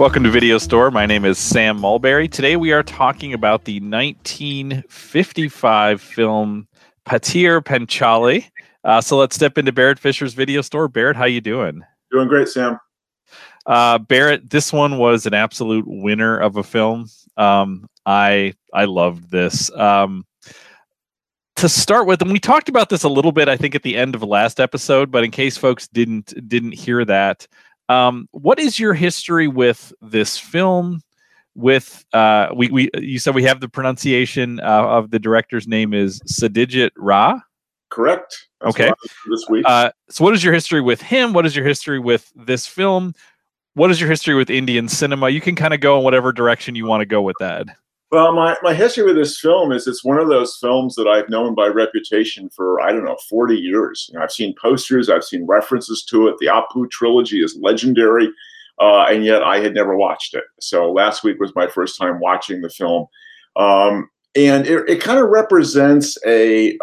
Welcome to Video Store. My name is Sam Mulberry. Today we are talking about the 1955 film Pather Panchali. So let's step into Barrett Fisher's Video Store. Barrett, how you doing? Doing great, Sam. Barrett, this one was an absolute winner of a film. I loved this. To start with, and we talked about this a little bit, I think, at the end of the last episode, but in case folks didn't hear that, what is your history with this film? With you said we have the pronunciation of the director's name is Satyajit Ray. Correct. That's okay. This week. So, what is your history with him? What is your history with this film? What is your history with Indian cinema? You can kind of go in whatever direction you want to go with that. Well, my history with this film is it's one of those films that I've known by reputation for, 40 years. You know, I've seen posters, I've seen references to it. The Apu trilogy is legendary, and yet I had never watched it. So last week was my first time watching the film. And it kind of represents a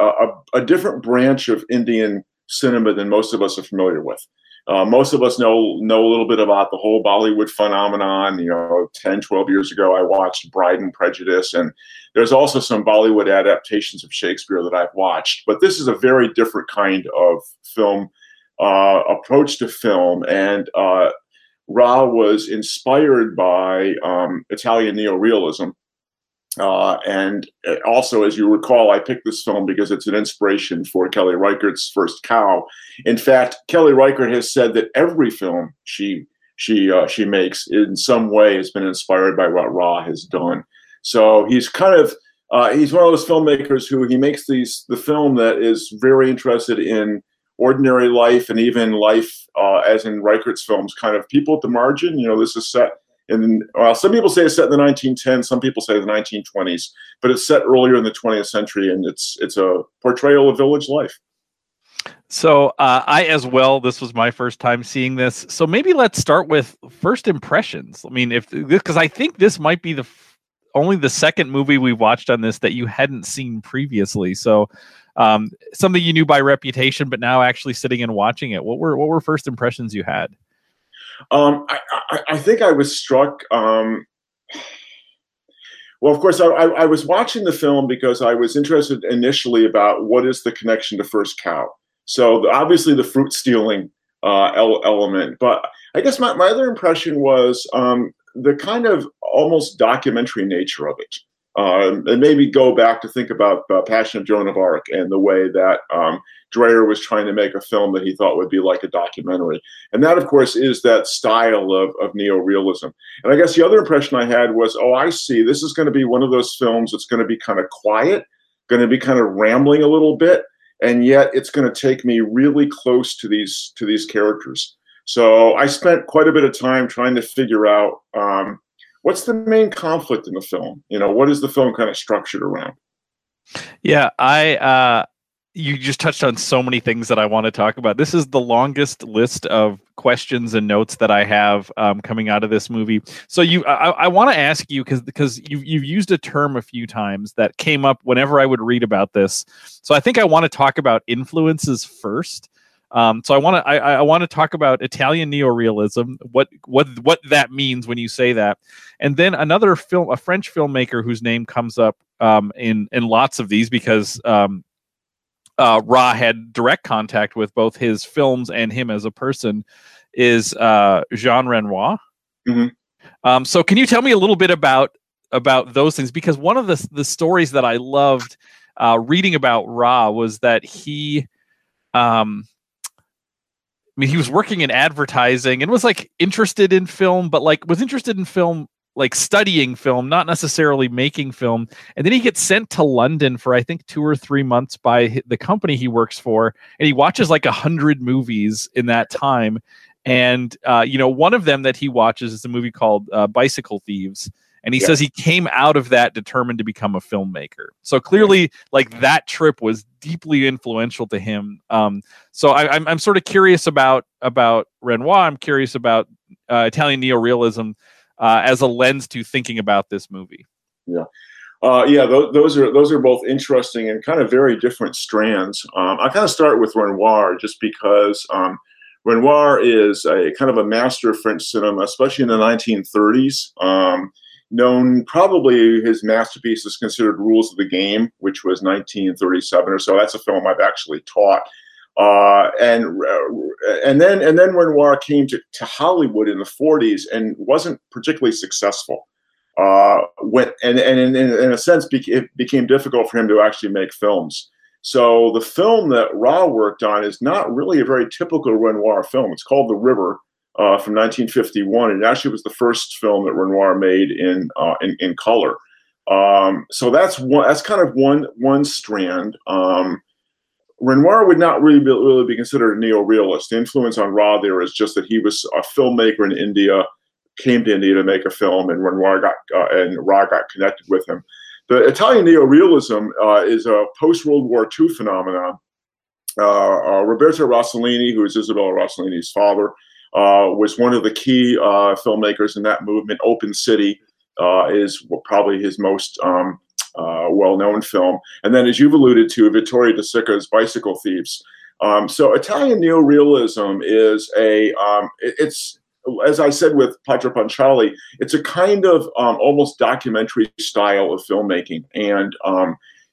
different branch of Indian cinema than most of us are familiar with. Most of us know a little bit about the whole Bollywood phenomenon. You know, 10, 12 years ago, I watched Bride and Prejudice, and there's also some Bollywood adaptations of Shakespeare that I've watched. But this is a very different kind of film, approach to film, and Ra was inspired by Italian neorealism. And also, as you recall, I picked this film because it's an inspiration for Kelly Reichardt's First Cow. In fact, Kelly Reichardt has said that every film she makes in some way has been inspired by what Ra has done. So he's kind of he's one of those filmmakers who he makes the film that is very interested in ordinary life and even life as in Reichardt's films, kind of people at the margin. You know, this is set. And some people say it's set in the 1910s, some people say the 1920s, but it's set earlier in the 20th century, and it's a portrayal of village life. So I as well, this was my first time seeing this. So maybe let's start with first impressions. I mean, because I think this might be only the second movie we watched on this that you hadn't seen previously. So something you knew by reputation, but now actually sitting and watching it. What were first impressions you had? I think I was struck. Well, of course, I was watching the film because I was interested initially about what is the connection to First Cow. So obviously the fruit stealing element, but I guess my other impression was the kind of almost documentary nature of it. And maybe go back to think about Passion of Joan of Arc and the way that Dreyer was trying to make a film that he thought would be like a documentary. And that, of course, is that style of neorealism. And I guess the other impression I had was, I see, this is going to be one of those films that's going to be kind of quiet, going to be kind of rambling a little bit, and yet it's going to take me really close to these characters. So I spent quite a bit of time trying to figure out what's the main conflict in the film? You know, what is the film kind of structured around? Yeah, you just touched on so many things that I want to talk about. This is the longest list of questions and notes that I have coming out of this movie. So I want to ask you because you've used a term a few times that came up whenever I would read about this. So I think I want to talk about influences first. So I want to talk about Italian neorealism, what that means when you say that, and then another film, a French filmmaker whose name comes up in lots of these because Ra had direct contact with both his films and him as a person, is Jean Renoir. Mm-hmm. So can you tell me a little bit about those things? Because one of the stories that I loved reading about Ra was that he. He was working in advertising and was like interested in film, but like was interested in film, like studying film, not necessarily making film. And then he gets sent to London for, I think, 2 or 3 months by the company he works for. And he watches like 100 movies in that time. And, one of them that he watches is a movie called Bicycle Thieves. And he says he came out of that determined to become a filmmaker. So clearly, like that trip was deeply influential to him. So I'm sort of curious about Renoir. I'm curious about Italian neorealism as a lens to thinking about this movie. Yeah, those are both interesting and kind of very different strands. I kind of start with Renoir just because Renoir is a kind of a master of French cinema, especially in the 1930s. Known, probably his masterpiece is considered Rules of the Game, which was 1937 or so. That's a film I've actually taught. And then Renoir came to Hollywood in the 40s and wasn't particularly successful. In a sense, it became difficult for him to actually make films. So the film that Ra worked on is not really a very typical Renoir film. It's called The River, from 1951. It actually was the first film that Renoir made in color. So that's one. That's kind of one strand. Renoir would not really be considered a neorealist. The influence on Ra there is just that he was a filmmaker in India, came to India to make a film, and Renoir and Ra got connected with him. The Italian neorealism is a post-World War II phenomenon. Roberto Rossellini, who is Isabella Rossellini's father, was one of the key filmmakers in that movement. Open City is probably his most well-known film. And then, as you've alluded to, Vittorio De Sica's Bicycle Thieves. So Italian neorealism is it's, as I said with Pather Panchali, it's a kind of almost documentary style of filmmaking. And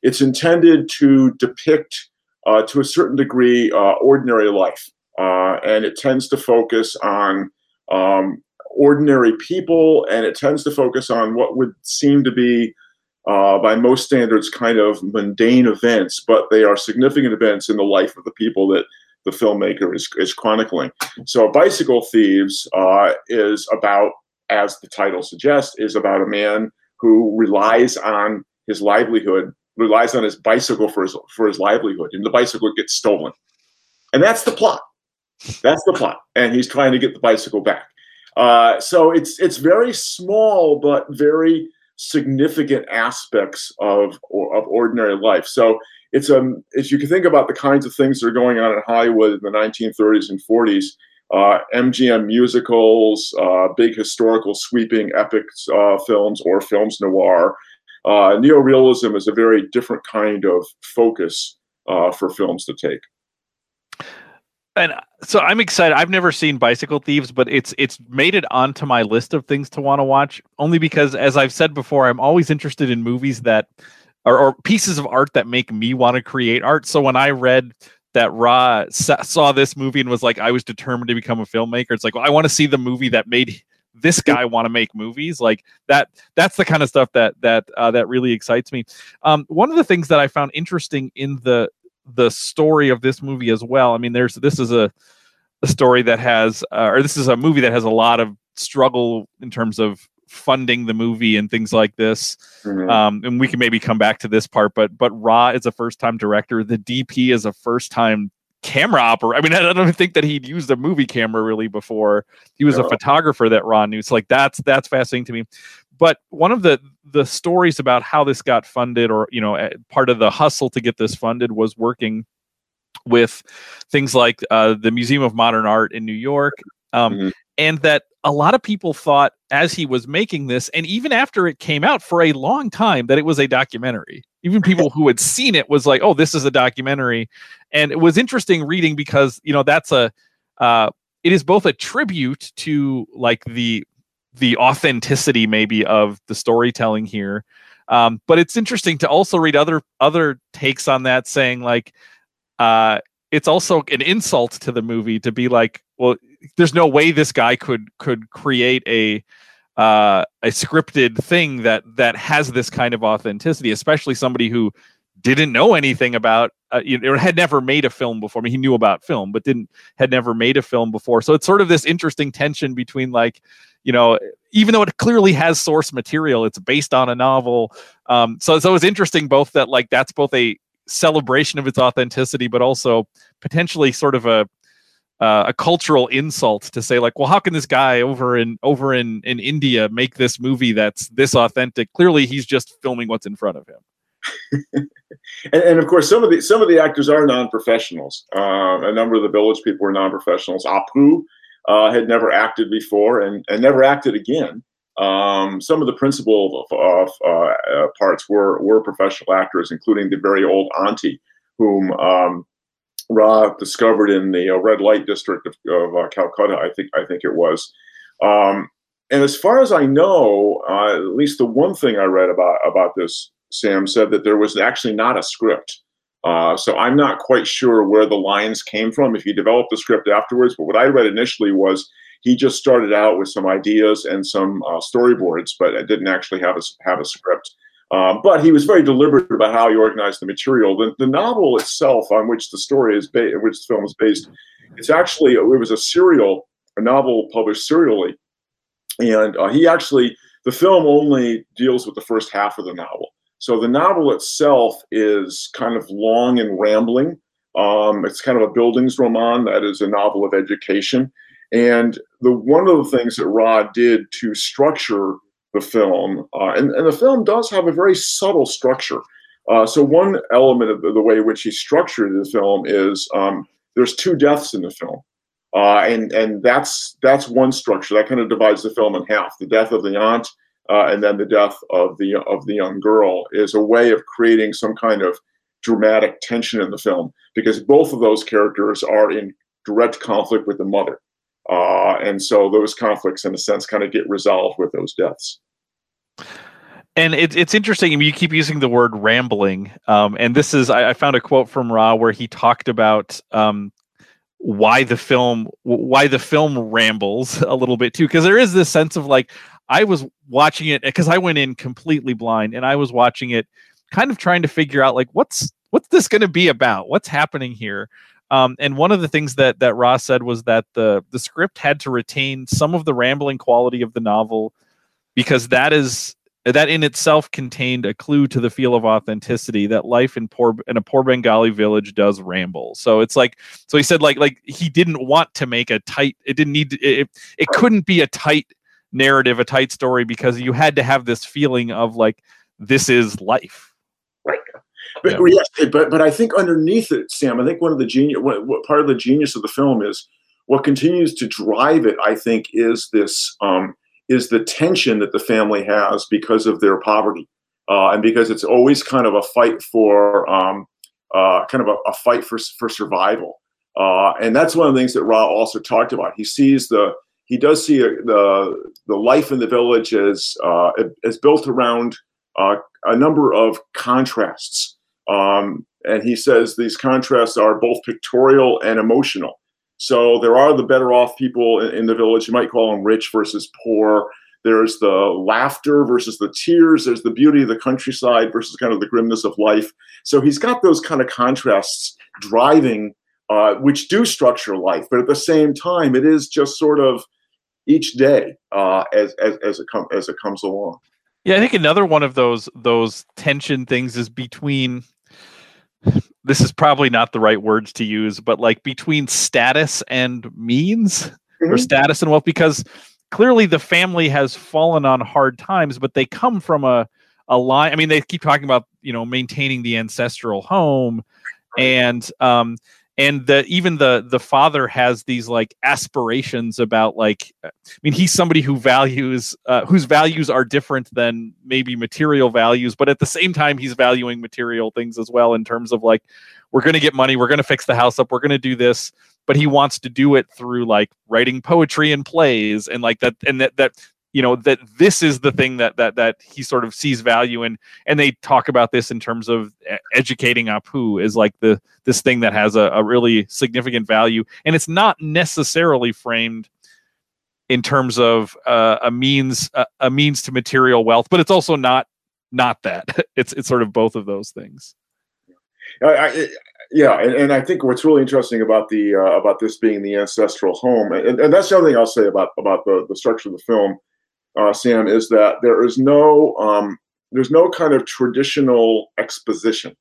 it's intended to depict, to a certain degree, ordinary life. And it tends to focus on ordinary people, and it tends to focus on what would seem to be, by most standards, kind of mundane events, but they are significant events in the life of the people that the filmmaker is chronicling. So Bicycle Thieves is about, as the title suggests, is about a man who relies on his livelihood, relies on his bicycle for his livelihood, and the bicycle gets stolen. And that's the plot. That's the plot. And he's trying to get the bicycle back. So it's very small, but very significant aspects of ordinary life. So it's if you can think about the kinds of things that are going on in Hollywood in the 1930s and 40s, MGM musicals, big historical sweeping epic films or films noir, neorealism is a very different kind of focus for films to take. And so I'm excited. I've never seen Bicycle Thieves, but it's made it onto my list of things to want to watch, only because, as I've said before, I'm always interested in movies that are, or pieces of art that make me want to create art. So when I read that Ra saw this movie and was like, I was determined to become a filmmaker, it's like, well, I want to see the movie that made this guy want to make movies. Like that's the kind of stuff that really excites me. One of the things that I found interesting in the story of this movie as well. I mean, this is a story that has, or this is a movie that has a lot of struggle in terms of funding the movie and things like this. Mm-hmm. And we can maybe come back to this part, but Ra is a first-time director. The DP is a first-time camera operator. I mean, I don't think that he'd used a movie camera really before. He was a photographer that Ra knew. So like, that's fascinating to me. But one of the stories about how this got funded, or, you know, part of the hustle to get this funded, was working with things like the Museum of Modern Art in New York. Mm-hmm. And that a lot of people thought, as he was making this, and even after it came out for a long time, that it was a documentary. Even people who had seen it was like, oh, this is a documentary. And it was interesting reading because, you know, that's it is both a tribute to, like, the authenticity maybe of the storytelling here. But it's interesting to also read other takes on that, saying like, it's also an insult to the movie to be like, well, there's no way this guy could create a scripted thing that has this kind of authenticity, especially somebody who didn't know anything about, you know, had never made a film before. I mean, he knew about film, but had never made a film before. So it's sort of this interesting tension between, like, you know, even though it clearly has source material, it's based on a novel. So it's interesting both that, like, that's both a celebration of its authenticity, but also potentially sort of a cultural insult to say, like, well, how can this guy over in India make this movie that's this authentic? Clearly, he's just filming what's in front of him. and of course, some of the actors are non-professionals. A number of the village people were non-professionals. Apu had never acted before and never acted again. Some of the principal parts were professional actors, including the very old auntie, whom Ra discovered in the red light district of Calcutta, I think it was. And as far as I know, at least the one thing I read about this, Sam, said that there was actually not a script. So I'm not quite sure where the lines came from, if he developed the script afterwards. But what I read initially was he just started out with some ideas and some storyboards, but it didn't actually have a script. But he was very deliberate about how he organized the material. The novel itself, on which the story is based, which the film is based, it's actually, it was a novel published serially, and the film only deals with the first half of the novel. So the novel itself is kind of long and rambling. It's kind of a Bildungsroman, that is a novel of education. And one of the things that Ra did to structure the film, and the film does have a very subtle structure. So one element of the way in which he structured the film is there's two deaths in the film. And that's one structure that kind of divides the film in half. The death of the aunt, and then the death of the young girl, is a way of creating some kind of dramatic tension in the film, because both of those characters are in direct conflict with the mother. And so those conflicts, in a sense, kind of get resolved with those deaths. And it's interesting, I mean, you keep using the word rambling. And this is, I found a quote from Ra where he talked about why the film rambles a little bit too, because there is this sense of like, I was watching it because I went in completely blind, and I was watching it kind of trying to figure out like, what's this going to be about? What's happening here? And one of the things that Ross said was that the script had to retain some of the rambling quality of the novel, because that in itself contained a clue to the feel of authenticity that life in a poor Bengali village does ramble. So it's like, so he said like he didn't want to make a tight, it didn't need to, it couldn't be a tight narrative, a tight story, because you had to have this feeling of like, this is life. Right. But yeah. Yes, but I think underneath it, Sam, I think part of the genius of the film is what continues to drive it, I think, is this, is the tension that the family has because of their poverty. And because it's always kind of a fight for, kind of a fight for survival. And that's one of the things that Ra also talked about. He does see the life in the village as built around a number of contrasts, and he says these contrasts are both pictorial and emotional. So there are the better off people in the village. You might call them rich versus poor. There's the laughter versus the tears. There's the beauty of the countryside versus kind of the grimness of life. So he's got those kind of contrasts driving, which do structure life, but at the same time, it is just sort of each day as it comes along. Yeah, I think another one of those tension things is between, this is probably not the right words to use, but like between status and means, mm-hmm. or status and wealth, because clearly the family has fallen on hard times, but they come from a line. I mean, they keep talking about, you know, maintaining the ancestral home, and even the father has these like aspirations about like, I mean, he's somebody who values, whose values are different than maybe material values, but at the same time, he's valuing material things as well, in terms of like, we're going to get money, we're going to fix the house up, we're going to do this, but he wants to do it through like writing poetry and plays and like that. And that, you know, that this is the thing that he sort of sees value in. And they talk about this in terms of educating Apu is like this thing that has a really significant value. And it's not necessarily framed in terms of a means to material wealth, but it's also not that. It's sort of both of those things. And I think what's really interesting about the about this being the ancestral home, and that's the other thing I'll say about the structure of the film, Sam, is that there is no there's no kind of traditional exposition.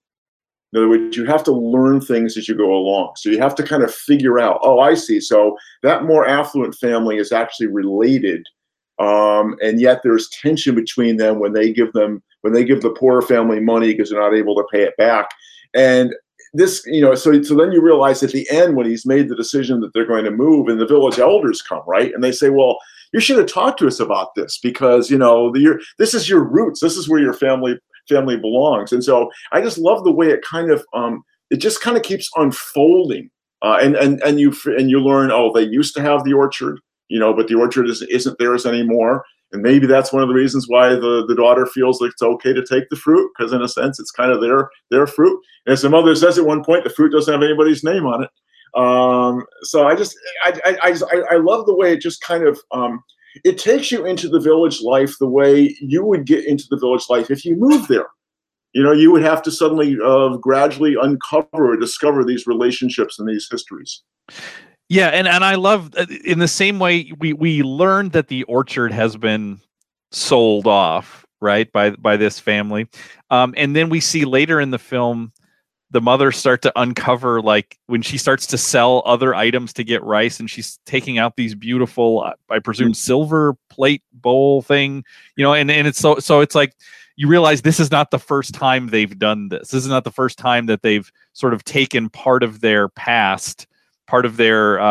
In other words, you have to learn things as you go along. So you have to kind of figure out, oh, I see. So that more affluent family is actually related, and yet there's tension between them when they give the poorer family money because they're not able to pay it back. And this, you know, so then you realize at the end when he's made the decision that they're going to move, and the village elders come, right? And they say, well, you should have talked to us about this, because, you know, this is your roots. This is where your family belongs. And so I just love the way it kind of it just kind of keeps unfolding. And you learn, oh, they used to have the orchard, you know, but the orchard isn't theirs anymore. And maybe that's one of the reasons why the daughter feels like it's okay to take the fruit, because in a sense, it's kind of their fruit. And as the mother says at one point, the fruit doesn't have anybody's name on it. So I love the way it just kind of, it takes you into the village life the way you would get into the village life if you moved there. You know, you would have to suddenly gradually uncover or discover these relationships and these histories. Yeah, and I love, in the same way we learned that the orchard has been sold off, right, by this family. And then we see later in the film the mother start to uncover, like, when she starts to sell other items to get rice, and she's taking out these beautiful, I presume, silver plate bowl thing, you know, and it's so it's like, you realize this is not the first time they've done this. This is not the first time that they've sort of taken part of their past, part of their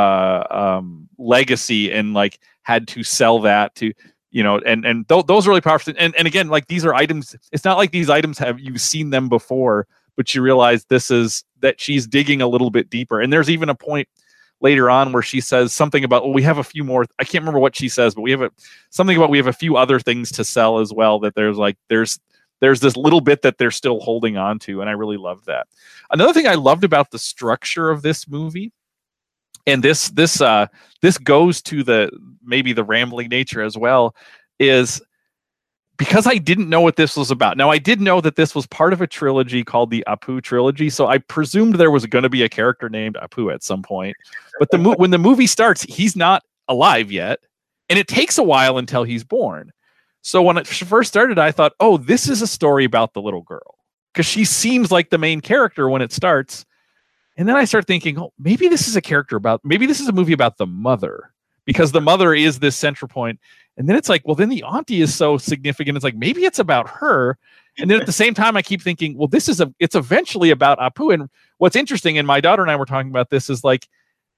legacy, and like had to sell that to, you know, and those are really powerful. And again, like, these are items. It's not like these items have you've seen them before, but you realize this is that she's digging a little bit deeper. And there's even a point later on where she says something about, well, we have a few more. I can't remember what she says, but we have a few other things to sell as well. That there's like there's this little bit that they're still holding on to, and I really loved that. Another thing I loved about the structure of this movie, and this goes to maybe the rambling nature as well, is because I didn't know what this was about. Now, I did know that this was part of a trilogy called the Apu trilogy, so I presumed there was going to be a character named Apu at some point. But when the movie starts, he's not alive yet, and it takes a while until he's born. So when it first started, I thought, oh, this is a story about the little girl, because she seems like the main character when it starts. And then I start thinking, oh, maybe this is a movie about the mother, because the mother is this central point. And then it's like, well, then the auntie is so significant. It's like, maybe it's about her. And then at the same time, I keep thinking, well, it's eventually about Apu. And what's interesting, and my daughter and I were talking about this, is like,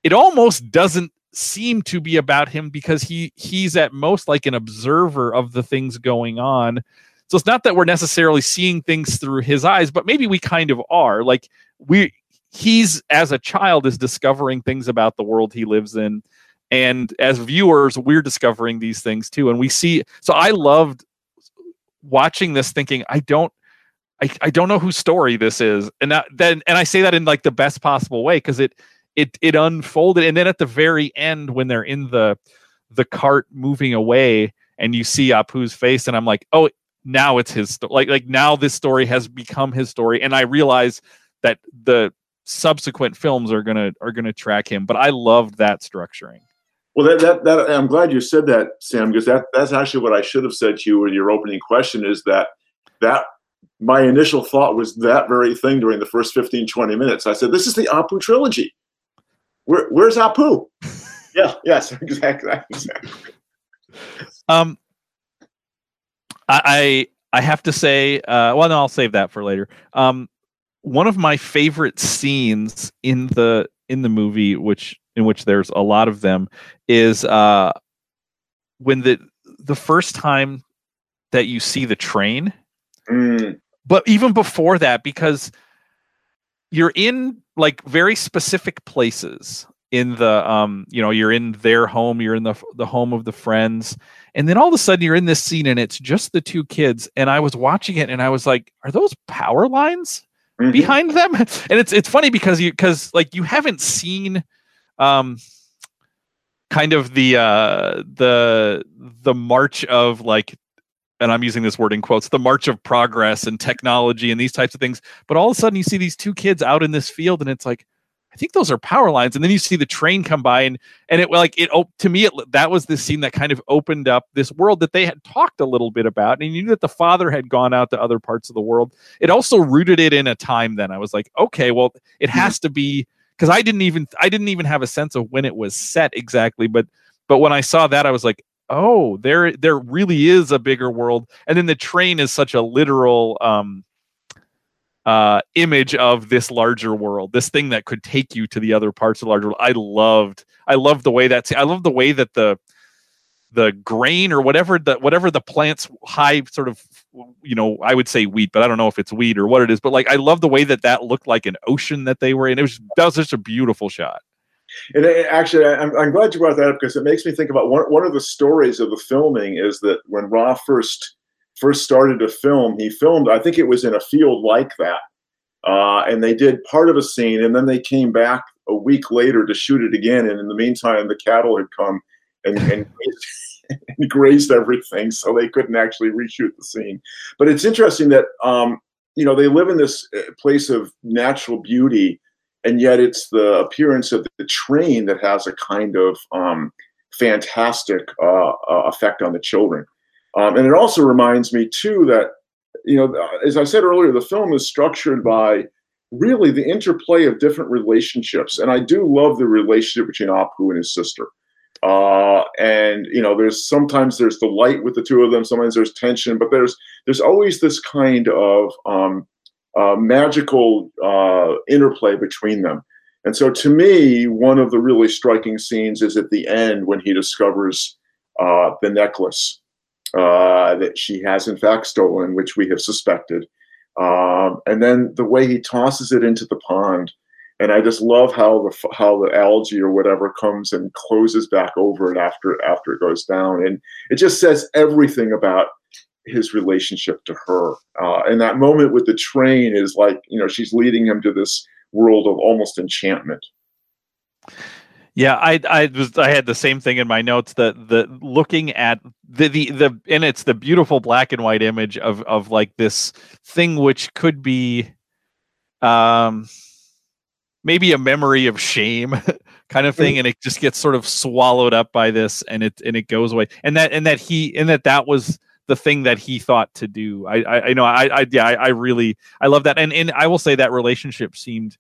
it almost doesn't seem to be about him, because he's at most like an observer of the things going on. So it's not that we're necessarily seeing things through his eyes, but maybe we kind of are. Like, he's as a child is discovering things about the world he lives in. And as viewers, we're discovering these things too. And we see, so I loved watching this thinking, I don't know whose story this is. And I say that in like the best possible way, because it unfolded. And then at the very end, when they're in the cart moving away and you see Apu's face, and I'm like, oh, now it's his story. Like now this story has become his story. And I realize that the subsequent films are going to track him. But I loved that structuring. Well, that I'm glad you said that, Sam, because that's actually what I should have said to you in your opening question, is that my initial thought was that very thing during the first 15, 20 minutes. I said, this is the Apu trilogy. Where's Apu? Yeah, yes, exactly. I have to say, well, no, I'll save that for later. One of my favorite scenes in the movie, in which there's a lot of them, is when the first time that you see the train. Mm. But even before that, because you're in like very specific places in the you know, you're in their home, you're in the home of the friends, and then all of a sudden you're in this scene and it's just the two kids. And I was watching it and I was like, are those power lines behind them? And it's funny because like you haven't seen kind of the march of, like, and I'm using this word in quotes, the march of progress and technology and these types of things. But all of a sudden you see these two kids out in this field and it's like, I think those are power lines. And then you see the train come by that was the scene that kind of opened up this world that they had talked a little bit about. And you knew that the father had gone out to other parts of the world. It also rooted it in a time then. I was like, okay, well, it has to be, because I didn't even have a sense of when it was set exactly. But when I saw that, I was like, oh, there really is a bigger world. And then the train is such a literal image of this larger world, this thing that could take you to the other parts of the larger world. I loved the way that the grain or whatever the plant's high sort of, you know, I would say wheat, but I don't know if it's wheat or what it is. But like, I love the way that looked like an ocean that they were in. That was just a beautiful shot. And actually, I'm glad you brought that up, because it makes me think about one of the stories of the filming is that when Ra first started to film, he filmed, I think it was in a field like that. And they did part of a scene, and then they came back a week later to shoot it again. And in the meantime, the cattle had come and grazed everything, so they couldn't actually reshoot the scene. But it's interesting that, you know, they live in this place of natural beauty, and yet it's the appearance of the train that has a kind of fantastic effect on the children. And it also reminds me, too, that, you know, as I said earlier, the film is structured by really the interplay of different relationships. And I do love the relationship between Apu and his sister. And, you know, sometimes there's the light with the two of them, sometimes there's tension, but there's always this kind of magical interplay between them. And so to me, one of the really striking scenes is at the end when he discovers the necklace that she has in fact stolen, which we have suspected. And then the way he tosses it into the pond. And I just love how the algae or whatever comes and closes back over it after it goes down. And it just says everything about his relationship to her. And that moment with the train is like, you know, she's leading him to this world of almost enchantment. Yeah, I had the same thing in my notes, that the looking at the and it's the beautiful black and white image of like this thing which could be maybe a memory of shame kind of thing, and it just gets sort of swallowed up by this, and it goes away. And that was the thing that he thought to do. I love that. And I will say that relationship seemed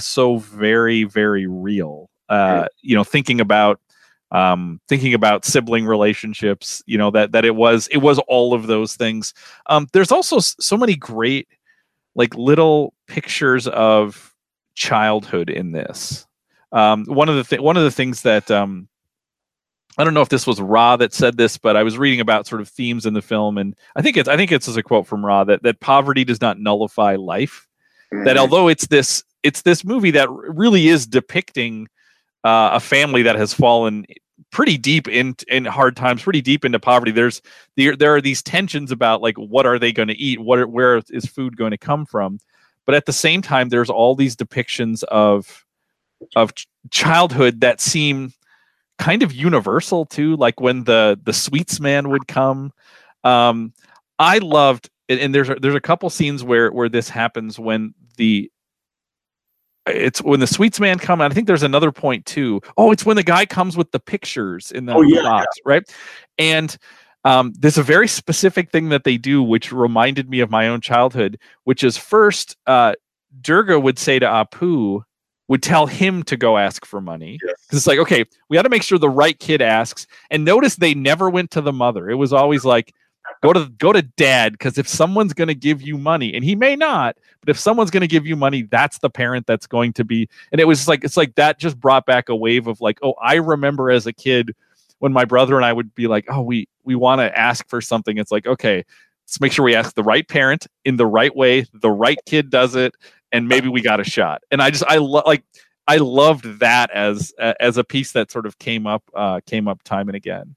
so very, very real. You know, thinking about sibling relationships, you know, that it was all of those things. There's also so many great, like, little pictures of childhood in this. One of the things that, I don't know if this was Ra that said this, but I was reading about sort of themes in the film, and I think it's just a quote from Ra that poverty does not nullify life. Mm-hmm. That although it's this movie that really is depicting a family that has fallen pretty deep in hard times, pretty deep into poverty. There are these tensions about, like, what are they going to eat? Where is food going to come from? But at the same time, there's all these depictions of childhood that seem kind of universal too. Like when the sweets man would come. I loved, and there's a couple scenes where this happens when the sweets man comes. I think there's another point too. Oh, it's when the guy comes with the pictures in the box, right? And there's a very specific thing that they do, which reminded me of my own childhood, which is first, Durga would say to Apu, would tell him to go ask for money. Yes. 'Cause it's like, okay, we got to make sure the right kid asks. And notice they never went to the mother. It was always like, go to dad, because if someone's going to give you money, and he may not, but if someone's going to give you money, that's the parent that's going to be. And it was like, it's like that just brought back a wave of like, oh, I remember as a kid when my brother and I would be like, oh, we want to ask for something. It's like, okay, let's make sure we ask the right parent in the right way. The right kid does it, and maybe we got a shot. And I loved that as a piece that sort of came up time and again.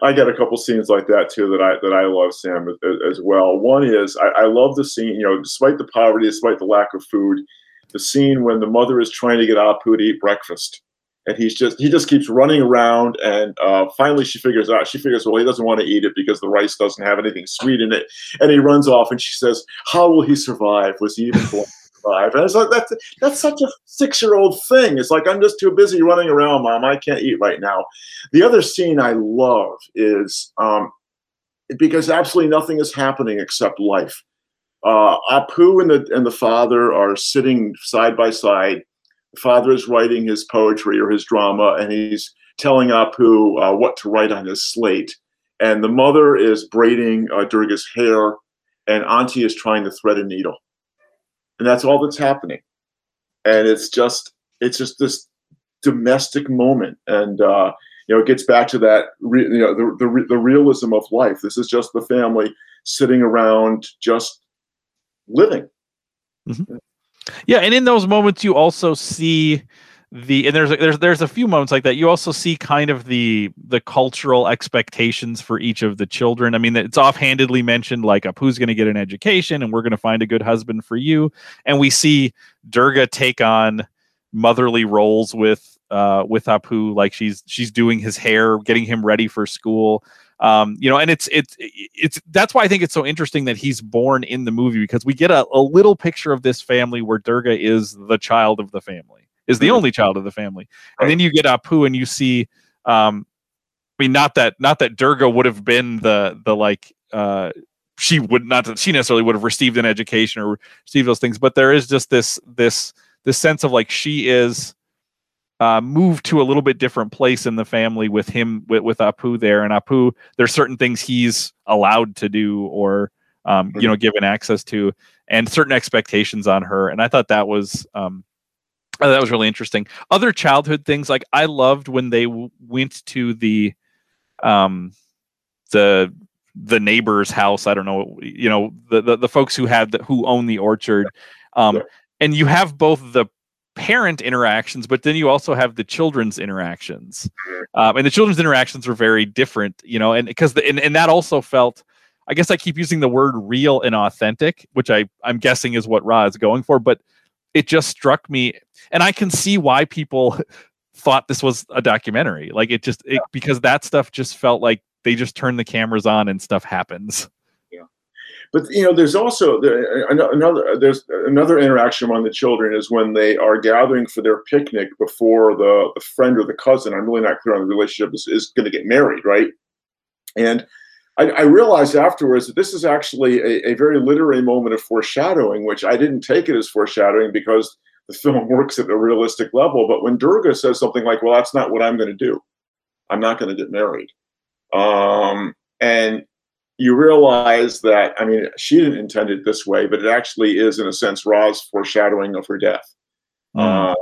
I got a couple scenes like that too that I love, Sam, as well. One is I love the scene, you know, despite the poverty, despite the lack of food, the scene when the mother is trying to get Apu to eat breakfast, and he just keeps running around, and finally she figures well, he doesn't want to eat it because the rice doesn't have anything sweet in it, and he runs off, and she says, "How will he survive? Was he even born?" And it's like, that's such a 6-year-old thing. It's like, I'm just too busy running around, Mom. I can't eat right now. The other scene I love is because absolutely nothing is happening except life. Apu and the father are sitting side by side. The father is writing his poetry or his drama, and he's telling Apu what to write on his slate. And the mother is braiding Durga's hair, and Auntie is trying to thread a needle. And that's all that's happening. And it's just this domestic moment. And You know, it gets back to that, the realism of life. This is just the family sitting around, just living. Mm-hmm. Yeah, and in those moments, you also see the, and there's a few moments like that. You also see kind of the cultural expectations for each of the children. I mean, it's offhandedly mentioned, like, Apu's going to get an education, and we're going to find a good husband for you. And we see Durga take on motherly roles with Apu, like she's doing his hair, getting him ready for school, and it's that's why I think it's so interesting that he's born in the movie, because we get a little picture of this family where Durga is the child of the family, is the only child of the family, and then you get Apu and you see, I mean, not that Durga would have been the like, she would not that she necessarily would have received an education or received those things, but there is just this sense of like she is. Moved to a little bit different place in the family with him, with Apu there. And Apu, there's certain things he's allowed to do or, given access to, and certain expectations on her. And I thought that was really interesting. Other childhood things, like I loved when they went to the neighbor's house. I don't know, the folks who own the orchard. And you have both the parent interactions, but then you also have the children's interactions, and the children's interactions were very different, and because and that also felt, I guess I keep using the word real and authentic, which I'm guessing is what Ra is going for, but it just struck me, and I can see why people thought this was a documentary, like it because that stuff just felt like they just turned the cameras on and stuff happens. But there's also another interaction among the children is when they are gathering for their picnic before the friend or the cousin. I'm really not clear on the relationship is going to get married, right? And I realized afterwards that this is actually a very literary moment of foreshadowing, which I didn't take it as foreshadowing because the film works at a realistic level. But when Durga says something like, "Well, that's not what I'm going to do. I'm not going to get married," and you realize that, I mean, she didn't intend it this way, but it actually is, in a sense, Ra's foreshadowing of her death. Mm.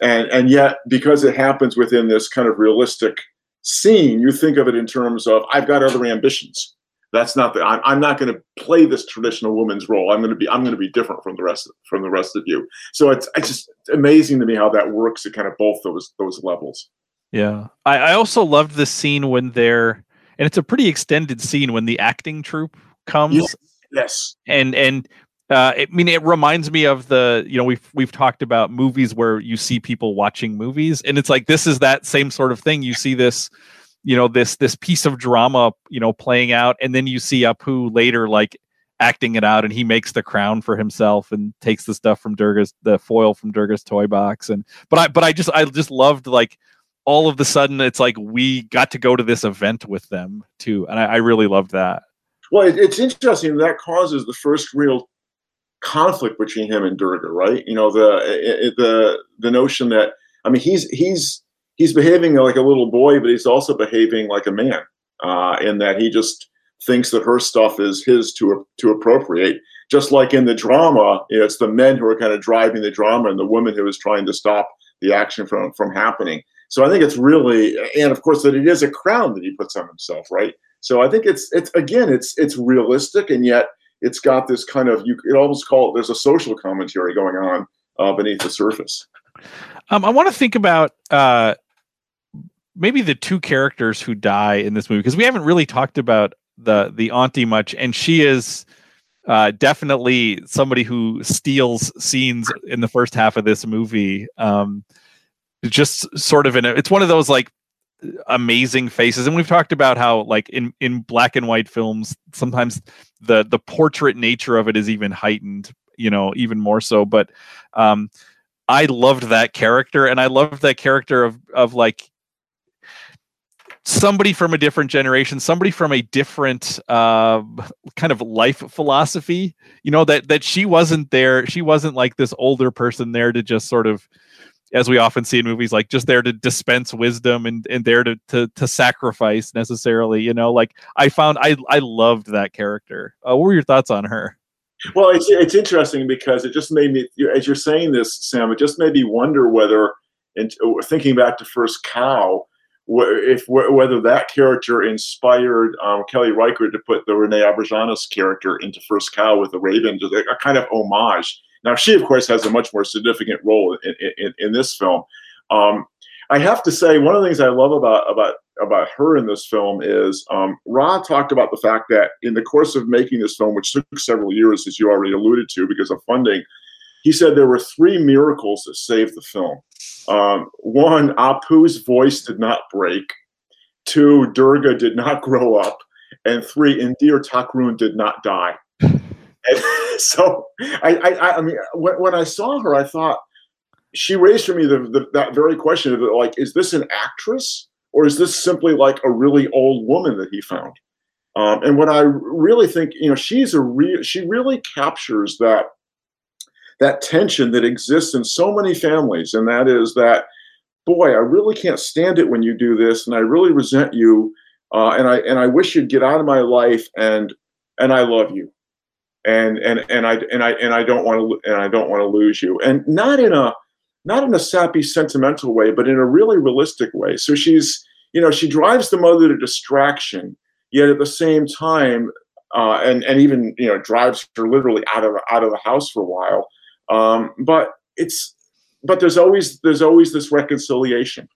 And yet, because it happens within this kind of realistic scene, you think of it in terms of, I've got other ambitions. That's not I'm not going to play this traditional woman's role. I'm going to be different from the rest of you. So it's just amazing to me how that works at kind of both those levels. Yeah. I also loved the scene when they're, and it's a pretty extended scene when the acting troupe comes. Yes. And it reminds me of the, we've talked about movies where you see people watching movies, and it's like, this is that same sort of thing. You see this, this piece of drama, playing out, and then you see Apu later, like, acting it out, and he makes the crown for himself and takes the stuff from the foil from Durga's toy box. But I just loved, like, all of the sudden, it's like we got to go to this event with them too, and I really loved that. Well, it's interesting that causes the first real conflict between him and Durga, right? The notion that, I mean, he's behaving like a little boy, but he's also behaving like a man, in that he just thinks that her stuff is his to appropriate. Just like in the drama, it's the men who are kind of driving the drama, and the woman who is trying to stop the action from happening. So I think it's really, and of course that it is a crown that he puts on himself, right? So I think it's realistic, and yet it's got this kind of, you could almost call it, there's a social commentary going on beneath the surface. I want to think about maybe the two characters who die in this movie, because we haven't really talked about the auntie much, and she is definitely somebody who steals scenes in the first half of this movie. Just sort of it's one of those, like, amazing faces, and we've talked about how, like, in black and white films, sometimes the portrait nature of it is even heightened, even more so. But I loved that character, and I loved that character of like somebody from a different generation, somebody from a different kind of life philosophy. That she wasn't there. She wasn't like this older person there to just sort of, as we often see in movies, like, just there to dispense wisdom and there to sacrifice necessarily, like, I loved that character. What were your thoughts on her? Well, it's interesting because it just made me, as you're saying this, Sam, it just made me wonder whether, thinking back to First Cow, whether that character inspired Kelly Reichardt to put the Rene Abrajanis character into First Cow with the Raven, a kind of homage. Now, she, of course, has a much more significant role in this film. I have to say, one of the things I love about her in this film is Ra talked about the fact that in the course of making this film, which took several years, as you already alluded to, because of funding, he said there were three miracles that saved the film. One, Apu's voice did not break. Two, Durga did not grow up. And three, Indir Thakrun did not die. And so, I mean, when I saw her, I thought, she raised for me that very question of, like, is this an actress or is this simply like a really old woman that he found? And what I really think, you know, she really captures that tension that exists in so many families. And that is that, boy, I really can't stand it when you do this. And I really resent you. And I wish you'd get out of my life. And I love you. And I don't want to lose you. And not in a sappy, sentimental way, but in a really realistic way. So she's, you know, she drives the mother to distraction, yet at the same time, and even, you know, drives her literally out of the house for a while. But there's always this reconciliation.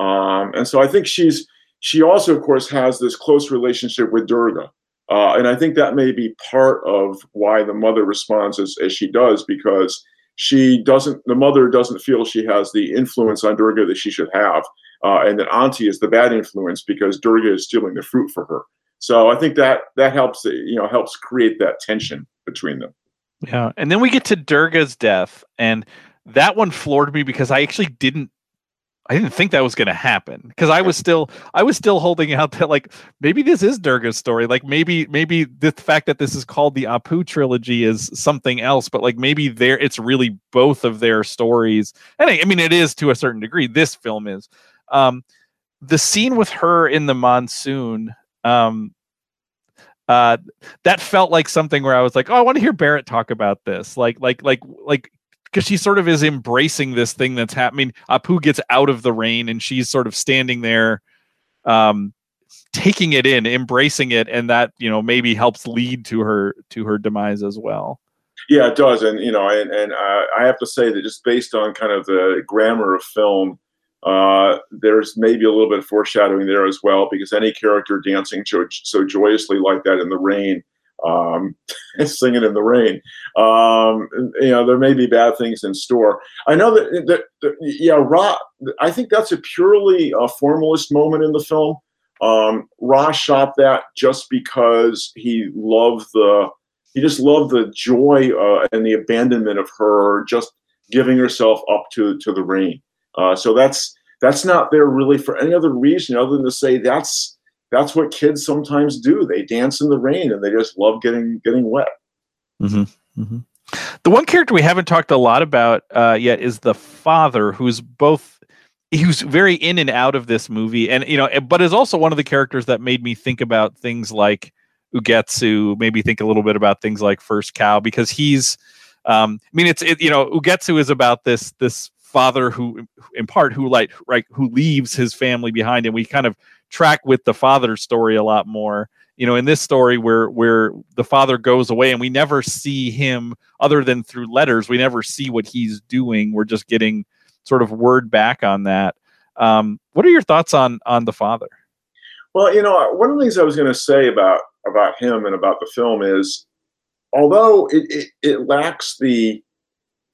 And so I think she also, of course, has this close relationship with Durga. And I think that may be part of why the mother responds as she does, because the mother doesn't feel she has the influence on Durga that she should have. And that Auntie is the bad influence because Durga is stealing the fruit for her. So I think that helps, you know, helps create that tension between them. Yeah. And then we get to Durga's death. And that one floored me because I actually didn't think that was going to happen, because I was still holding out that, like, maybe this is Durga's story. Like, maybe the fact that this is called the Apu trilogy is something else, but, like, maybe it's really both of their stories. And I mean, it is to a certain degree. This film is, the scene with her in the monsoon. That felt like something where I was like, oh, I want to hear Barrett talk about this. Like, because she sort of is embracing this thing that's happening. Apu gets out of the rain and she's sort of standing there, taking it in, embracing it. And that, you know, maybe helps lead to her demise as well. Yeah, it does. And, you know, I have to say that just based on kind of the grammar of film, there's maybe a little bit of foreshadowing there as well, because any character dancing so joyously like that in the rain, singing in the rain, you know, there may be bad things in store. I know that Ra, I think that's a purely formalist moment in the film. Ra shot that just because he just loved the joy and the abandonment of her just giving herself up to the rain. So that's not there really for any other reason other than to say that's what kids sometimes do. They dance in the rain and they just love getting wet. Mm-hmm. Mm-hmm. The one character we haven't talked a lot about yet is the father, who's very in and out of this movie. And, you know, but is also one of the characters that made me think about things like Ugetsu, maybe think a little bit about things like First Cow, because he's, I mean, you know, Ugetsu is about this father who, in part, who leaves his family behind, and we kind of track with the father's story a lot more, you know, in this story where the father goes away and we never see him other than through letters. We never see what he's doing. We're just getting sort of word back on that. What are your thoughts on the father? Well, you know, one of the things I was going to say about him and about the film is, although it lacks the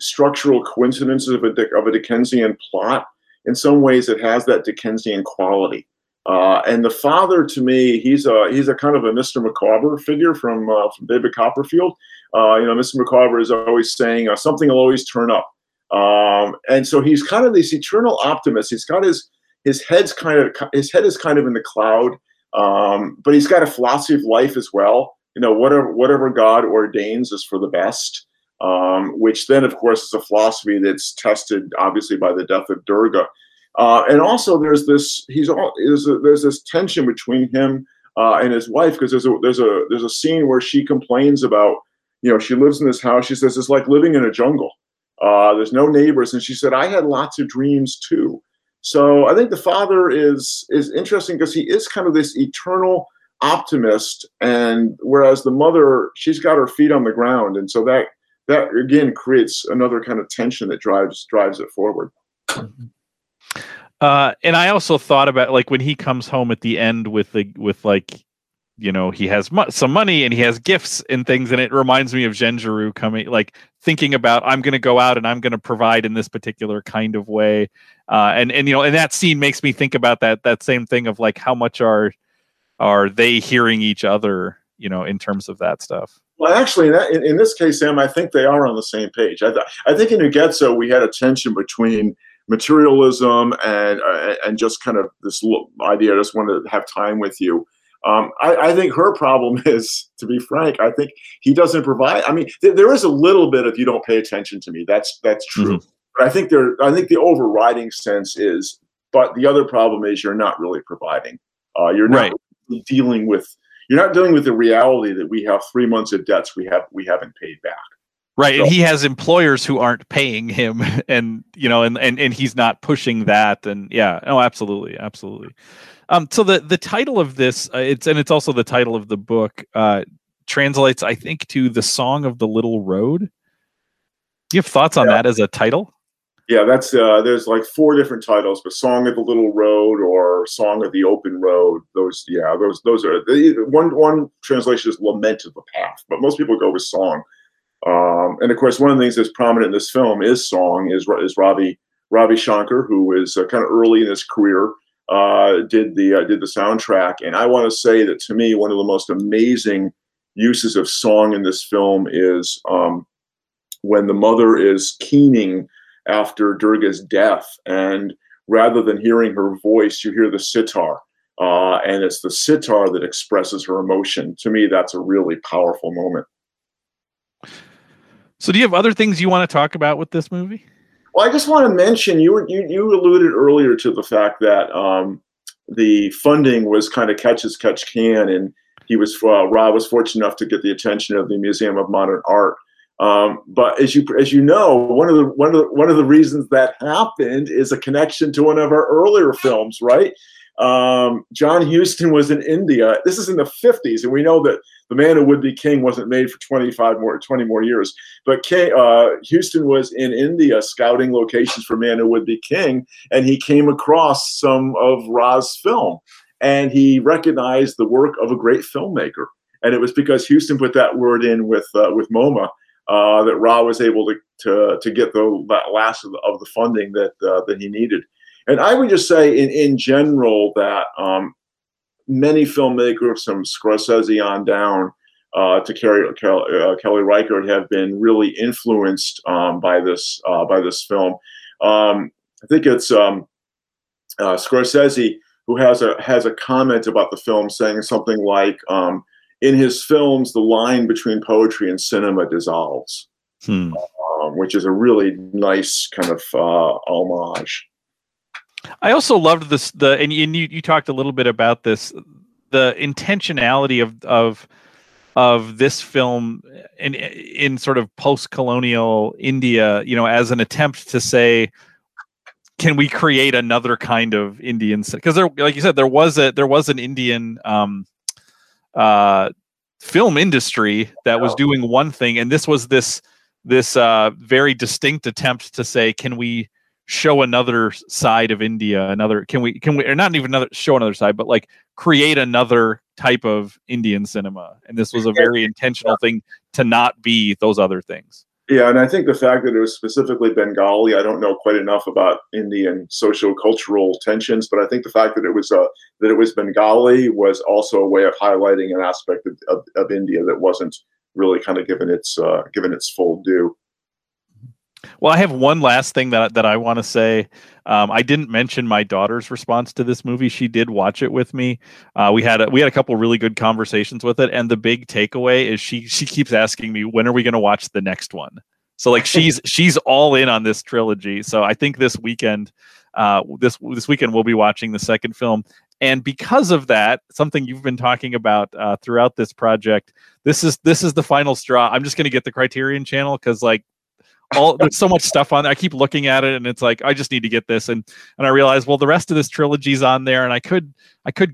structural coincidences of a Dickensian plot, in some ways it has that Dickensian quality. And the father, to me, he's a kind of a Mr. Micawber figure from David Copperfield. You know, Mr. Micawber is always saying something will always turn up. And so he's kind of this eternal optimist. He's got his head is kind of in the cloud, but he's got a philosophy of life as well. You know, whatever God ordains is for the best. Which then, of course, is a philosophy that's tested, obviously, by the death of Durga. And also, there's this tension between him and his wife, because there's a scene where she complains about, you know, she lives in this house. She says it's like living in a jungle. There's no neighbors, and she said I had lots of dreams too. So I think the father is interesting because he is kind of this eternal optimist, and whereas the mother, she's got her feet on the ground, and so that again creates another kind of tension that drives it forward. And I also thought about, like, when he comes home at the end with like, you know, he has some money and he has gifts and things, and it reminds me of Genjiro coming, like, thinking about, I'm going to go out and I'm going to provide in this particular kind of way, and you know, and that scene makes me think about that same thing of like, how much are they hearing each other, you know, in terms of that stuff. Well, actually, in this case, Sam, I think they are on the same page. I think in Ugetsu we had a tension between materialism and just kind of this idea, I just want to have time with you. I think her problem is, to be frank, I think he doesn't provide. I mean, there is a little bit of, you don't pay attention to me. That's true. Mm-hmm. But I think the overriding sense is, but the other problem is you're not really providing. You're not right. really dealing with. You're not dealing with the reality that we have 3 months of debts we haven't paid back. Right, so. And he has employers who aren't paying him, and you know, and he's not pushing that, and yeah, oh, absolutely, absolutely. So the title of this, it's also the title of the book, translates, I think, to The Song of the Little Road. Do you have thoughts on that as a title? Yeah, that's there's like 4 different titles, but Song of the Little Road or Song of the Open Road. Those are one translation is Lament of the Path, but most people go with song. And of course, one of the things that's prominent in this film is song. Is Ravi Shankar, who is kind of early in his career, did the soundtrack. And I want to say that, to me, one of the most amazing uses of song in this film is when the mother is keening after Durga's death, and rather than hearing her voice, you hear the sitar, and it's the sitar that expresses her emotion. To me, that's a really powerful moment. So do you have other things you want to talk about with this movie? Well, I just want to mention, you alluded earlier to the fact that the funding was kind of catch-as-catch-can, and he was Rob was fortunate enough to get the attention of the Museum of Modern Art. But as you know, one of the reasons that happened is a connection to one of our earlier films, right? John Huston was in India. This is in the 50s, and we know that The Man Who Would Be King wasn't made for 20 more years. But Huston was in India scouting locations for Man Who Would Be King, and he came across some of Ra's film, and he recognized the work of a great filmmaker. And it was because Huston put that word in with MoMA. That Ra was able to get that last of the funding that he needed. And I would just say in general that many filmmakers, from Scorsese on down to Kelly Reichardt, have been really influenced by this film. I think it's Scorsese who has a comment about the film saying something like, in his films, the line between poetry and cinema dissolves, which is a really nice kind of homage. I also loved this. And you talked a little bit about this, the intentionality of this film in sort of post-colonial India, you know, as an attempt to say, can we create another kind of Indian? Because there, like you said, there was an Indian. Film industry that was doing one thing, and this was this very distinct attempt to say, can we show another side of India, can we or not even another, show another side, but like create another type of Indian cinema. And this was a very intentional thing to not be those other things. Yeah, and I think the fact that it was specifically Bengali, I don't know quite enough about Indian socio-cultural tensions, but I think the fact that it was Bengali was also a way of highlighting an aspect of India that wasn't really kind of given its full due. Well, I have one last thing that I want to say. I didn't mention my daughter's response to this movie. She did watch it with me. We had a couple really good conversations with it, and the big takeaway is she keeps asking me, when are we going to watch the next one? So like she's all in on this trilogy. So I think this weekend, we'll be watching the second film. And because of that, something you've been talking about throughout this project, this is the final straw. I'm just going to get the Criterion Channel because, like, all there's so much stuff on there. I keep looking at it and it's like, I just need to get this. And I realized, well, the rest of this trilogy is on there and I could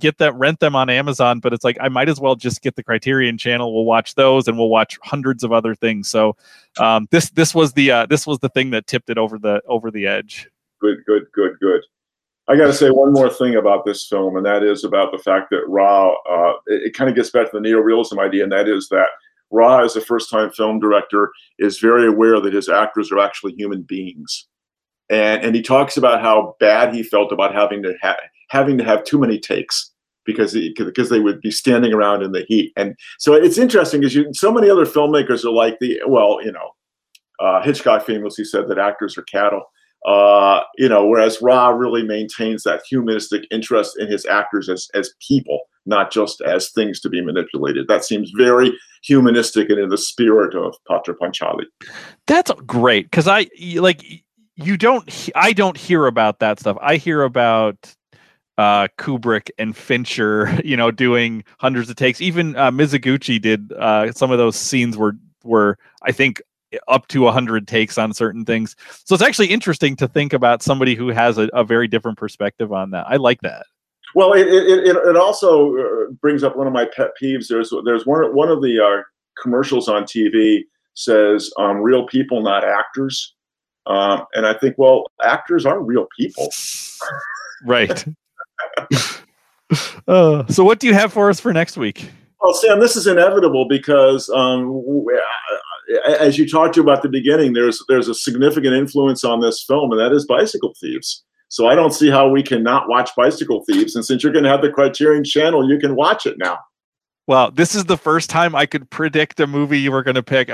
get that, rent them on Amazon, but it's like, I might as well just get the Criterion Channel. We'll watch those and we'll watch hundreds of other things. So this was the thing that tipped it over the edge. Good. I got to say one more thing about this film, and that is about the fact that Ra, it kind of gets back to the neorealism idea, and that is that Ra, as a first-time film director, is very aware that his actors are actually human beings. And he talks about how bad he felt about having to have too many takes because they would be standing around in the heat. And so it's interesting because so many other filmmakers are like Hitchcock famously said that actors are cattle. Whereas Ra really maintains that humanistic interest in his actors as people, not just as things to be manipulated. That seems very humanistic and in the spirit of Pather Panchali. That's great, because I don't hear about that stuff. I hear about Kubrick and Fincher, doing hundreds of takes. Even Mizoguchi did some of those scenes were I think up to 100 takes on certain things. So it's actually interesting to think about somebody who has a very different perspective on that. I like that. Well, it also brings up one of my pet peeves. There's one of the commercials on TV says, "Real people, not actors," and I think, well, actors are real people, right? So, what do you have for us for next week? Well, Sam, this is inevitable because as you talked to about the beginning, there's a significant influence on this film, and that is Bicycle Thieves. So I don't see how we cannot watch Bicycle Thieves. And since you're going to have the Criterion Channel, you can watch it now. Well, this is the first time I could predict a movie you were going to pick.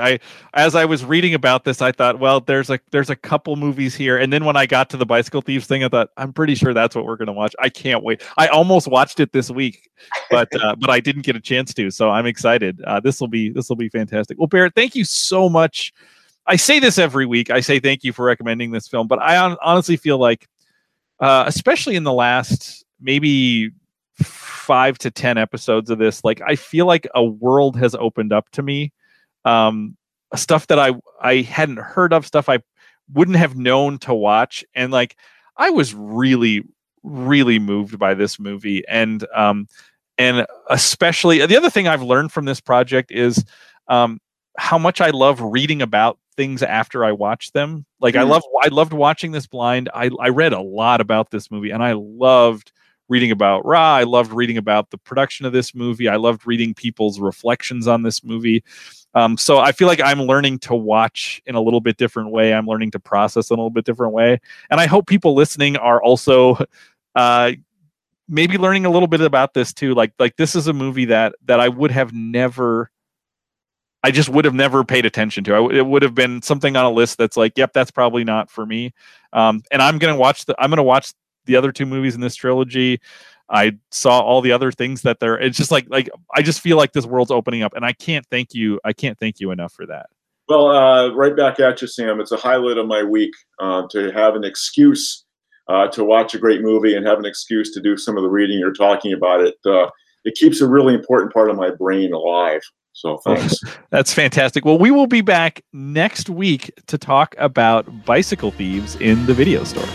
As I was reading about this, I thought, well, there's a couple movies here. And then when I got to the Bicycle Thieves thing, I thought, I'm pretty sure that's what we're going to watch. I can't wait. I almost watched it this week, but I didn't get a chance to. So I'm excited. This will be fantastic. Well, Barrett, thank you so much. I say this every week. I say thank you for recommending this film, but I honestly feel like, especially in the last maybe 5 to 10 episodes of this, like I feel like a world has opened up to me, stuff that I hadn't heard of, stuff I wouldn't have known to watch, and like I was really, really moved by this movie, and especially the other thing I've learned from this project is how much I love reading about things after I watch them. Like I loved watching this blind. I read a lot about this movie, and I loved reading about Ra. I loved reading about the production of this movie. I loved reading people's reflections on this movie. So I feel like I'm learning to watch in a little bit different way. I'm learning to process in a little bit different way. And I hope people listening are also maybe learning a little bit about this too. Like this is a movie that I would have never, I just would have never paid attention to. It would have been something on a list that's like, yep, that's probably not for me. And I'm going to watch the other two movies in this trilogy. I saw all the other things that they're, it's just like, I just feel like this world's opening up, and I can't thank you enough for that. Well, right back at you, Sam. It's a highlight of my week to have an excuse to watch a great movie and have an excuse to do some of the reading you're talking about it. It keeps a really important part of my brain alive. So thanks. That's fantastic. Well, we will be back next week to talk about Bicycle Thieves in the Video Store.